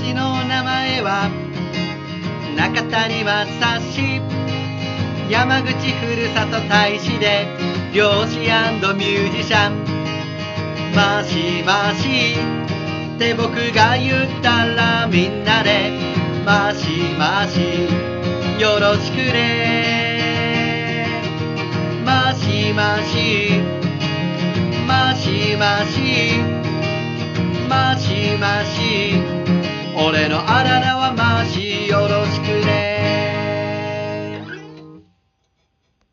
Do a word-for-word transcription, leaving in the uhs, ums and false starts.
私の名前は中谷正志、山口ふるさと大使で漁師&ミュージシャン。マシマシって僕が言ったらみんなでマシマシよろしくね。マシマシマシマシ